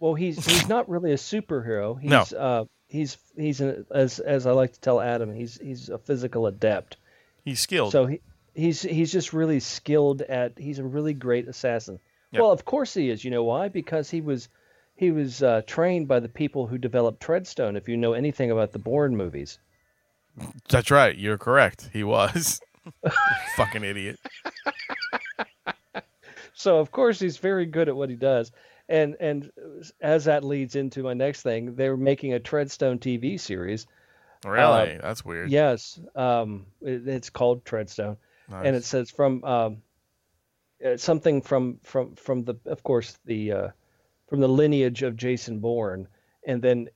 Well, he's he's not really a superhero. He's, no. Uh, he's, he's an, as as I like to tell Adam, he's he's a physical adept. He's skilled. So he... He's he's just really skilled at. He's a really great assassin. Yep. Well, of course he is. You know why? Because he was he was uh, trained by the people who developed Treadstone. If you know anything about the Bourne movies, that's right. You're correct. He was fucking idiot. So of course he's very good at what he does. And and as that leads into my next thing, they're making a Treadstone T V series. Really? Uh, that's weird. Yes. Um. It, it's called Treadstone. Nice. And it says from um, something from, from from the of course the uh, from the lineage of Jason Bourne, and then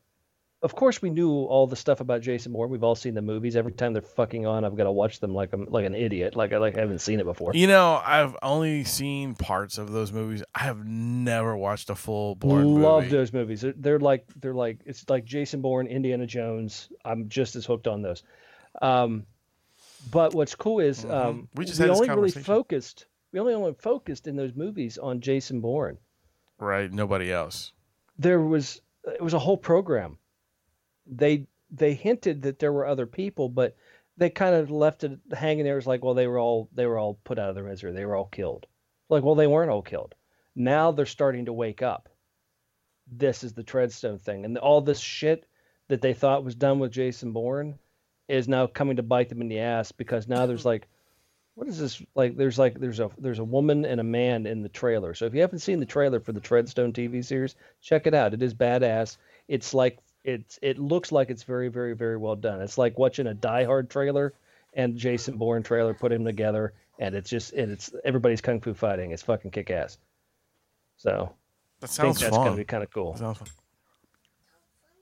of course we knew all the stuff about Jason Bourne. We've all seen the movies. Every time they're fucking on, I've got to watch them like I'm like an idiot, like I like I haven't seen it before. You know, I've only seen parts of those movies. I have never watched a full Bourne movie. Love those movies. They're, they're like they're like it's like Jason Bourne, Indiana Jones. I'm just as hooked on those. Um, But what's cool is um, mm-hmm. we, just we only really focused. We only only focused in those movies on Jason Bourne, right? Nobody else. There was it was a whole program. They they hinted that there were other people, but they kind of left it hanging there. It was like, well, they were all they were all put out of their misery. They were all killed. Like, well, they weren't all killed. Now they're starting to wake up. This is the Treadstone thing, and all this shit that they thought was done with Jason Bourne is now coming to bite them in the ass, because now there's like, what is this? Like, there's like, there's a, there's a woman and a man in the trailer. So if you haven't seen the trailer for the Treadstone T V series, check it out. It is badass. It's like, it's, it looks like it's very, very, very well done. It's like watching a Die Hard trailer and Jason Bourne trailer, put him together. And it's just, and it's everybody's kung fu fighting. It's fucking kick ass. So that sounds I think that's going to be kind of cool. Sounds fun.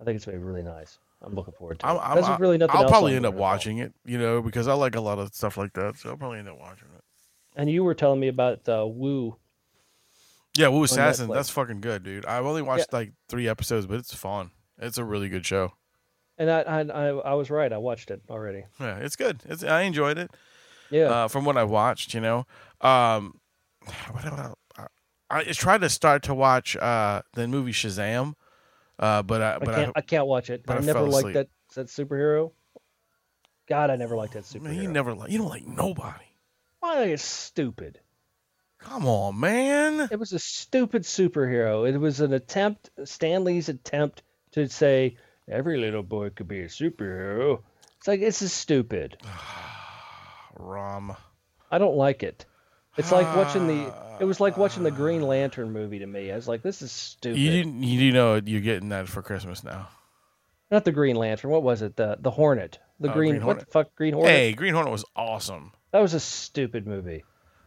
I think it's going to be really nice. I'm looking forward to it. I'm, I'm, really nothing I'll else probably end up watching it, you know, because I like a lot of stuff like that. So I'll probably end up watching it. And you were telling me about uh, Woo. Yeah, Woo Assassin. Netflix. That's fucking good, dude. I've only watched yeah. like three episodes, but it's fun. It's a really good show. And I I, I, I was right. I watched it already. Yeah, it's good. It's, I enjoyed it. Yeah. Uh, from what I watched, you know. Um, I, I tried to start to watch uh, the movie Shazam. Uh, but I, but I can't, I, I can't watch it. I, I never liked that, that superhero. God, I never liked that superhero. Man, you never like you don't like nobody. Why is stupid? Come on, man. It was a stupid superhero. It was an attempt, Stan Lee's attempt to say every little boy could be a superhero. It's like this is stupid. Rom. I don't like it. It's like watching the. It was like watching the Green Lantern movie to me. I was like, "This is stupid." You you know you're getting that for Christmas now. Not the Green Lantern. What was it? The the Hornet. The oh, green. green Hornet. What the fuck? Green Hornet. Hey, Green Hornet was awesome. That was a stupid movie.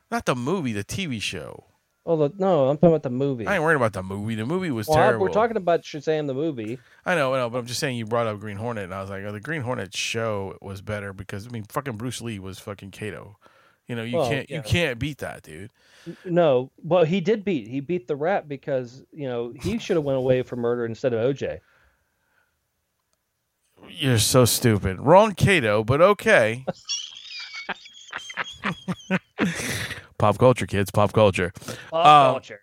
Not the movie, the T V show. Oh, the, no, I'm talking about the movie. I ain't worried about the movie. The movie was well, terrible. We're talking about Shazam the movie. I know, I know, but I'm just saying you brought up Green Hornet, and I was like, oh, the Green Hornet show was better because, I mean, fucking Bruce Lee was fucking Kato. You know, you well, can't yeah. you can't beat that, dude. No, well, he did beat. He beat the rap because, you know, he should have went away for murder instead of O J. You're so stupid. Wrong Kato, but okay. Pop culture, kids. Pop culture. Pop um, culture.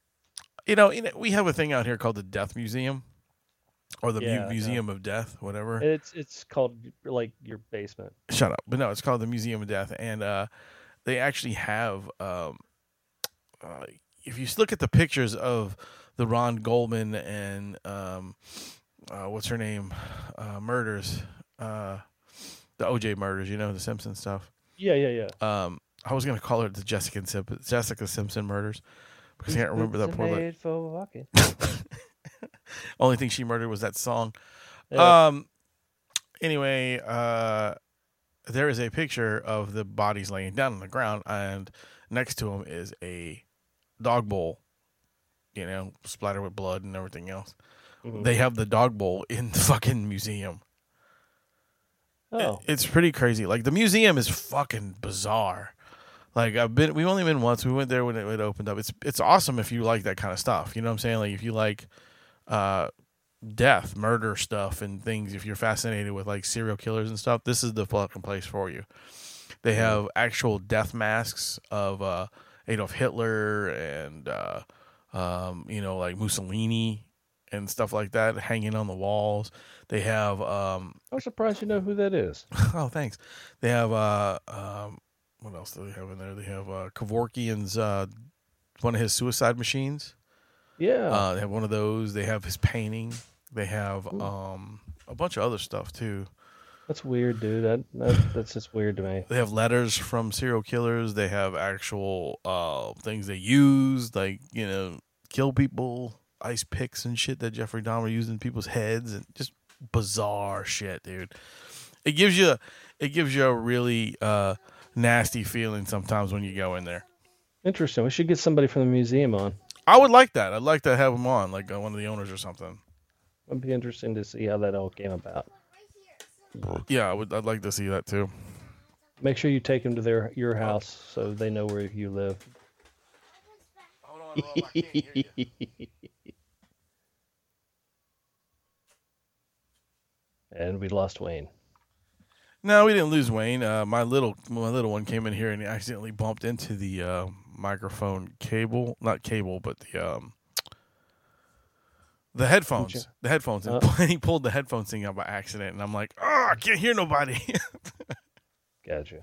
You know, you know, we have a thing out here called the Death Museum. Or the yeah, Museum yeah. of Death, whatever. It's it's called, like, your basement. Shut up. But no, it's called the Museum of Death. And, uh... they actually have, um, uh, if you look at the pictures of the Ron Goldman and um, uh, what's her name, uh, murders, uh, the O J murders, you know, the Simpson stuff. Yeah, yeah, yeah. Um, I was gonna call her the Jessica Simpson, Jessica Simpson murders because I can't remember that poor lady. For walking. Only thing she murdered was that song. Yeah. Um. Anyway. Uh. There is a picture of the bodies laying down on the ground, and next to them is a dog bowl, you know, splattered with blood and everything else. Mm-hmm. They have the dog bowl in the fucking museum. Oh, it, it's pretty crazy. Like, the museum is fucking bizarre. Like, I've been, we've only been once. We went there when it, it opened up. It's it's awesome if you like that kind of stuff. You know what I'm saying? Like, if you like, uh. death, murder stuff and things, if you're fascinated with like serial killers and stuff, this is the fucking place for you. They have actual death masks of uh Adolf Hitler and uh um you know, like Mussolini and stuff like that hanging on the walls. They have um I'm surprised you know who that is. Oh, thanks. They have uh um what else do they have in there? They have uh Kevorkian's uh one of his suicide machines. Yeah. Uh, they have one of those. They have his painting. They have um, a bunch of other stuff, too. That's weird, dude. That, that That's just weird to me. They have letters from serial killers. They have actual uh, things they used, like, you know, kill people, ice picks and shit that Jeffrey Dahmer used in people's heads, and just bizarre shit, dude. It gives you, it gives you a really uh, nasty feeling sometimes when you go in there. Interesting. We should get somebody from the museum on. I would like that. I'd like to have him on, like one of the owners or something. It'd be interesting to see how that all came about. Yeah, I would. I'd like to see that too. Make sure you take him to their your house so they know where you live. Hold on, Rob, I can't hear you. And we lost Wayne. No, we didn't lose Wayne. Uh, my little my little one came in here and he accidentally bumped into the. Uh, microphone cable, not cable, but the um the headphones the headphones uh, and he pulled the headphones thing out by accident, and I'm like, oh, I can't hear nobody. Gotcha.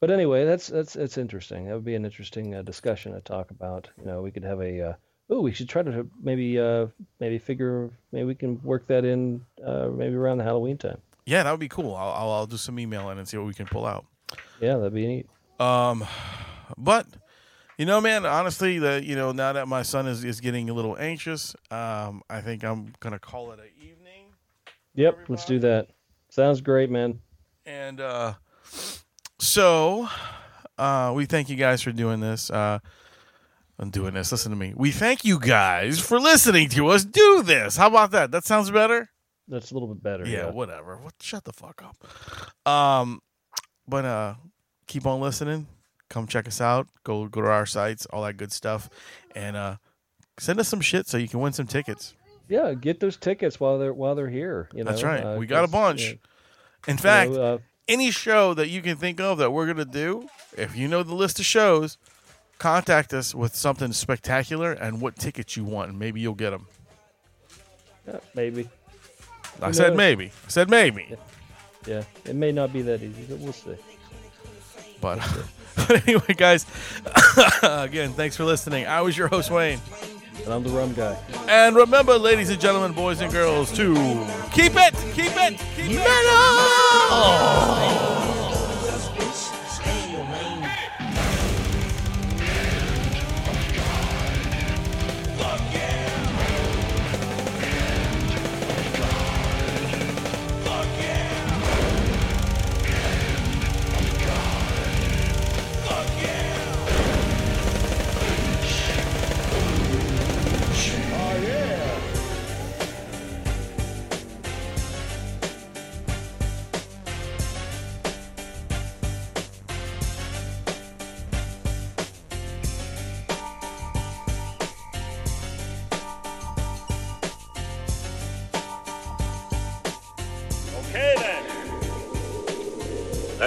But anyway, that's that's it's interesting. That would be an interesting uh, discussion to talk about. You know, we could have a uh, oh we should try to maybe uh maybe figure maybe we can work that in uh maybe around the Halloween time. Yeah, that would be cool. I'll, I'll, I'll do some email in and see what we can pull out. Yeah, that'd be neat. um But you know, man, honestly, the you know, now that my son is, is getting a little anxious, um, I think I'm gonna call it an evening. Yep, everybody. Let's do that. Sounds great, man. And uh, so uh, we thank you guys for doing this. Uh, I'm doing this. Listen to me. We thank you guys for listening to us do this. How about that? That sounds better. That's a little bit better. Yeah, yeah. Whatever. What? Shut the fuck up. Um, but uh, keep on listening. Come check us out. Go go to our sites, all that good stuff, and uh, send us some shit so you can win some tickets. Yeah, get those tickets while they're while they're here. You know? That's right. Uh, we got a bunch. Yeah. In fact, you know, uh, any show that you can think of that we're gonna do, if you know the list of shows, contact us with something spectacular and what tickets you want, and maybe you'll get them. Yeah, maybe. I you said know, maybe. I said maybe. Yeah. Yeah, it may not be that easy, but we'll see. But. We'll see. But anyway, guys, again, thanks for listening. I was your host, Wayne. And I'm the Rum Guy. And remember, ladies and gentlemen, boys and girls, to keep it, keep it, keep metal! It. Oh.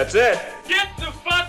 That's it. Get the fuck